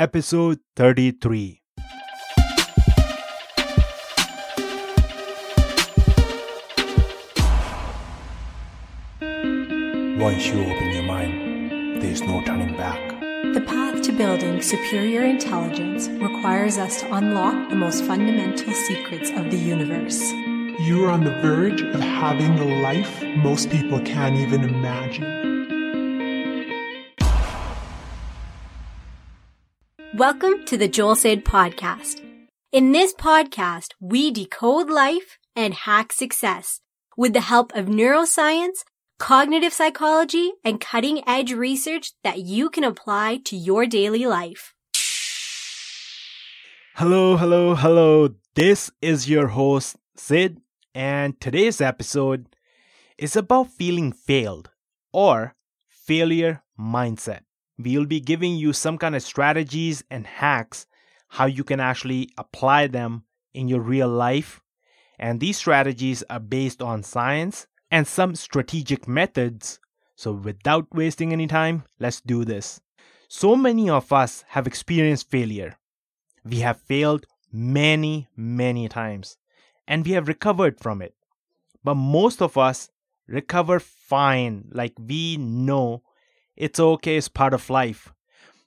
episode 33. Once you open your mind, there's no turning back. The path to building superior intelligence requires us to unlock the most fundamental secrets of the universe. You are on the verge of having the life most people can't even imagine. Welcome to the Joel Sid Podcast. In this podcast, we decode life and hack success with the help of neuroscience, cognitive psychology, and cutting-edge research that you can apply to your daily life. Hello. This is your host, Sid, and today's episode is about feeling failed or failure mindset. We'll be giving you some kind of strategies and hacks, how you can actually apply them in your real life. And these strategies are based on science and some strategic methods. So without wasting any time, let's do this. So many of us have experienced failure. We have failed many times, and we have recovered from it. But most of us recover fine, like we know it's okay, it's part of life.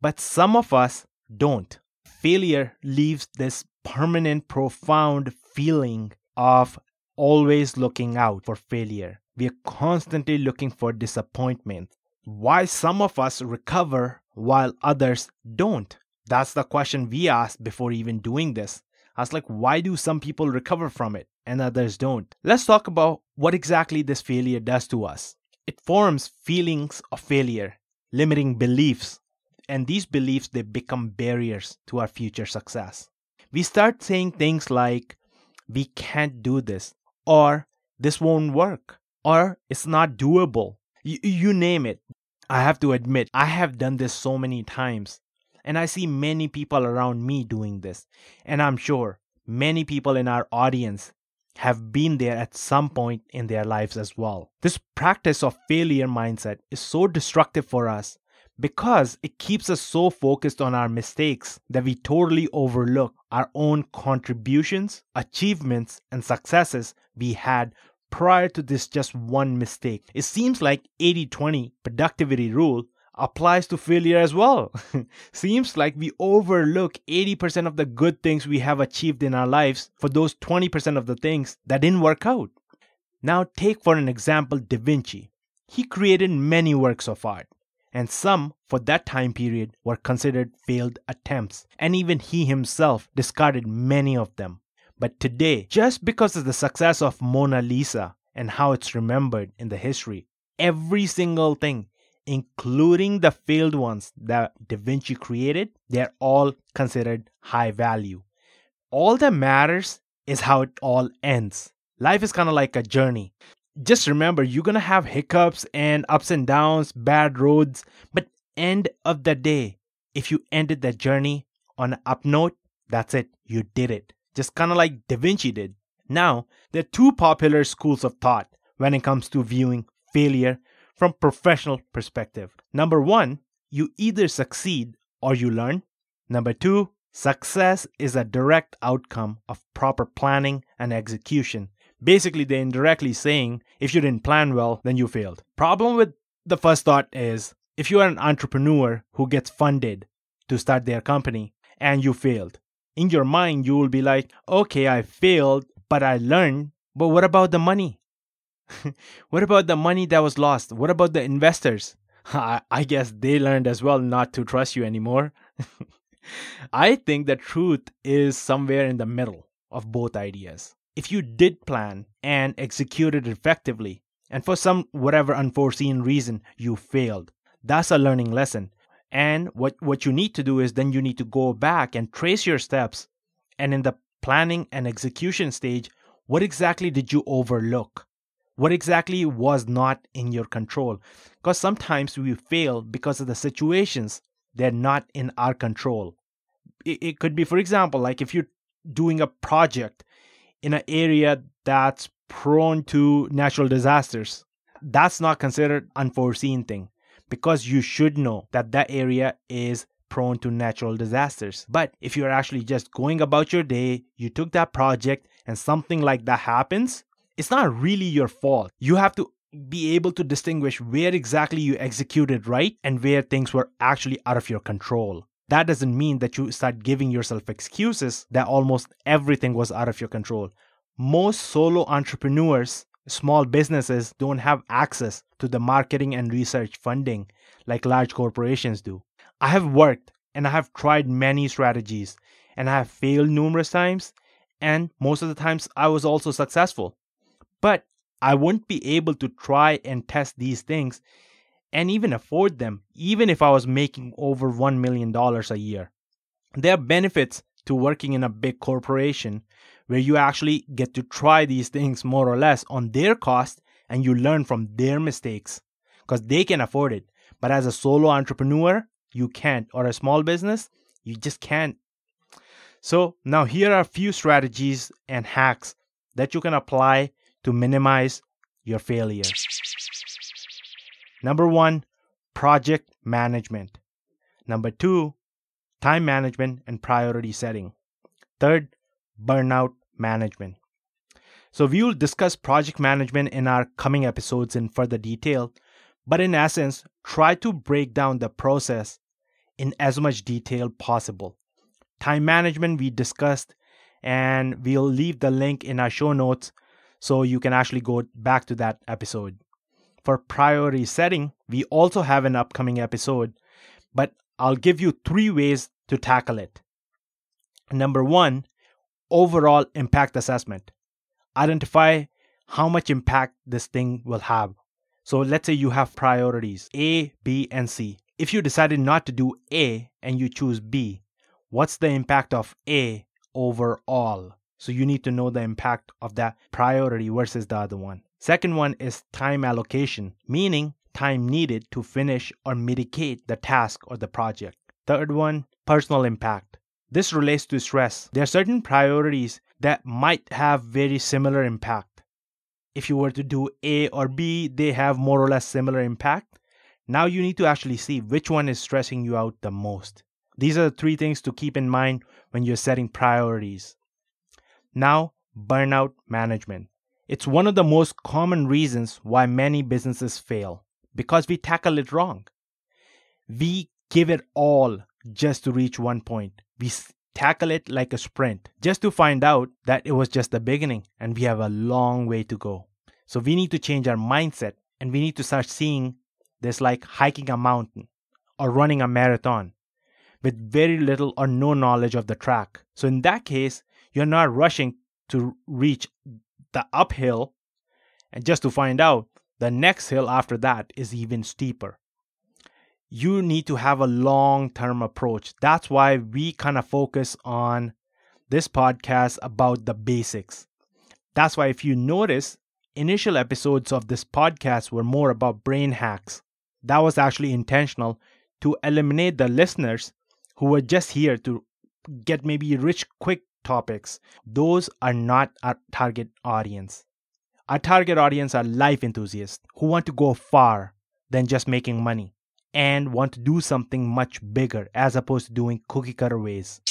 But some of us don't. Failure leaves this permanent, profound feeling of always looking out for failure. We are constantly looking for disappointment. Why some of us recover while others don't? That's the question we asked before even doing this. I was like, why do some people recover from it and others don't? Let's talk about what exactly this failure does to us. It forms feelings of failure, limiting beliefs. And these beliefs, they become barriers to our future success. We start saying things like, we can't do this, or this won't work, or it's not doable. You name it. I have to admit, I have done this so many times, and I see many people around me doing this. And I'm sure many people in our audience have been there at some point in their lives as well. This practice of failure mindset is so destructive for us because it keeps us so focused on our mistakes that we totally overlook our own contributions, achievements, and successes we had prior to this just one mistake. It seems like 80-20 productivity rule applies to failure as well. Seems like we overlook 80% of the good things we have achieved in our lives for those 20% of the things that didn't work out. Now take for an example Da Vinci. He created many works of art, and some for that time period were considered failed attempts, and even he himself discarded many of them. But today, just because of the success of Mona Lisa and how it's remembered in the history, every single thing, including the failed ones that Da Vinci created, they're all considered high value. All that matters is how it all ends. Life is kind of like a journey. Just remember, you're going to have hiccups and ups and downs, bad roads, but end of the day, if you ended that journey on an up note, that's it. You did it. Just kind of like Da Vinci did. Now, there are two popular schools of thought when it comes to viewing failure from professional perspective. Number one, you either succeed or you learn. Number two, success is a direct outcome of proper planning and execution. Basically, they're indirectly saying, if you didn't plan well, then you failed. Problem with the first thought is, if you are an entrepreneur who gets funded to start their company and you failed, in your mind, you will be like, okay, I failed, but I learned. But what about the money? What about the money that was lost? What about the investors? I guess they learned as well not to trust you anymore. I think the truth is somewhere in the middle of both ideas. If you did plan and executed effectively, and for some whatever unforeseen reason you failed, that's a learning lesson. And what you need to do is then you need to go back and trace your steps. And in the planning and execution stage, what exactly did you overlook? What exactly was not in your control? Because sometimes we fail because of the situations. They're not in our control. It could be, for example, like if you're doing a project in an area that's prone to natural disasters. That's not considered an unforeseen thing because you should know that that area is prone to natural disasters. But if you're actually just going about your day, you took that project and something like that happens, it's not really your fault. You have to be able to distinguish where exactly you executed right and where things were actually out of your control. That doesn't mean that you start giving yourself excuses that almost everything was out of your control. Most solo entrepreneurs, small businesses don't have access to the marketing and research funding like large corporations do. I have worked and I have tried many strategies and I have failed numerous times, and most of the times I was also successful. But I wouldn't be able to try and test these things and even afford them, even if I was making over $1 million a year. There are benefits to working in a big corporation where you actually get to try these things more or less on their cost and you learn from their mistakes because they can afford it. But as a solo entrepreneur, you can't, or a small business, you just can't. So now here are a few strategies and hacks that you can apply to minimize your failure. Number 1, project management. Number 2, time management and priority setting. 3rd, burnout management. So we will discuss project management in our coming episodes in further detail, but in essence, try to break down the process in as much detail possible. Time management we discussed, and we'll leave the link in our show notes so you can actually go back to that episode. For priority setting, we also have an upcoming episode, but I'll give you 3 ways to tackle it. Number 1, overall impact assessment. Identify how much impact this thing will have. So let's say you have priorities A, B, and C. If you decided not to do A and you choose B, what's the impact of A overall? So you need to know the impact of that priority versus the other one. Second one is time allocation, meaning time needed to finish or mitigate the task or the project. Third one, personal impact. This relates to stress. There are certain priorities that might have very similar impact. If you were to do A or B, they have more or less similar impact. Now you need to actually see which one is stressing you out the most. These are the 3 things to keep in mind when you're setting priorities. Now, burnout management. It's one of the most common reasons why many businesses fail, because we tackle it wrong. We give it all just to reach one point. We tackle it like a sprint, just to find out that it was just the beginning and we have a long way to go. So we need to change our mindset and we need to start seeing this like hiking a mountain or running a marathon with very little or no knowledge of the track. So in that case, you're not rushing to reach the uphill, and just to find out the next hill after that is even steeper. You need to have a long-term approach. That's why we kind of focus on this podcast about the basics. That's why if you notice, initial episodes of this podcast were more about brain hacks. That was actually intentional to eliminate the listeners who were just here to get maybe rich quick topics. Those are not our target audience. Our target audience are life enthusiasts who want to go far than just making money and want to do something much bigger as opposed to doing cookie cutter ways.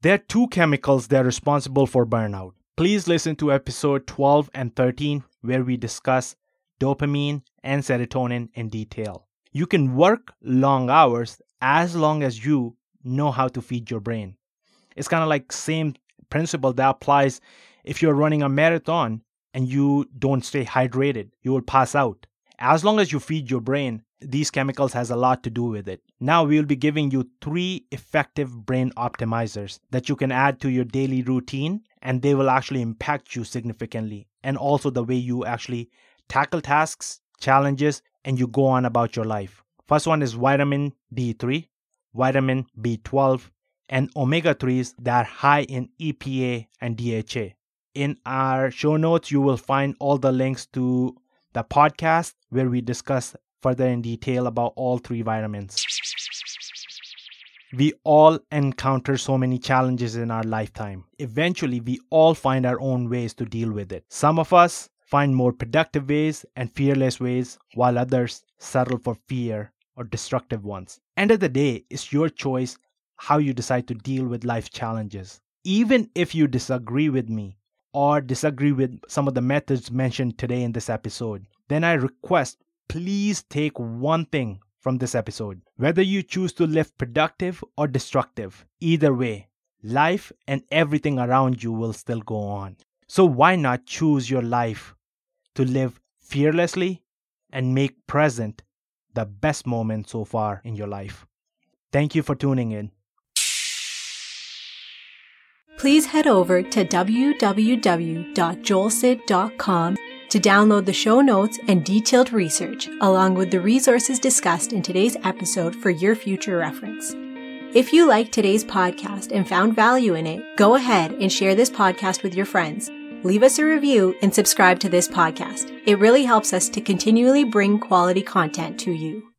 There are 2 chemicals that are responsible for burnout. Please listen to episode 12 and 13 where we discuss dopamine and serotonin in detail. You can work long hours as long as you know how to feed your brain. It's kind of like same principle that applies if you're running a marathon and you don't stay hydrated, you will pass out. As long as you feed your brain, these chemicals has a lot to do with it. Now we will be giving you 3 effective brain optimizers that you can add to your daily routine and they will actually impact you significantly and also the way you actually tackle tasks, challenges, and you go on about your life. First one is vitamin D3, vitamin B12, and omega-3s that are high in EPA and DHA. In our show notes, you will find all the links to the podcast where we discuss further in detail about all 3 vitamins. We all encounter so many challenges in our lifetime. Eventually, we all find our own ways to deal with it. Some of us find more productive ways and fearless ways, while others settle for fear or destructive ones. End of the day, it's your choice how you decide to deal with life challenges. Even if you disagree with me or disagree with some of the methods mentioned today in this episode, then I request, please take one thing from this episode. Whether you choose to live productive or destructive, either way, life and everything around you will still go on. So why not choose your life to live fearlessly and make present the best moment so far in your life? Thank you for tuning in. Please head over to www.joelsid.com to download the show notes and detailed research, along with the resources discussed in today's episode for your future reference. If you liked today's podcast and found value in it, go ahead and share this podcast with your friends. Leave us a review and subscribe to this podcast. It really helps us to continually bring quality content to you.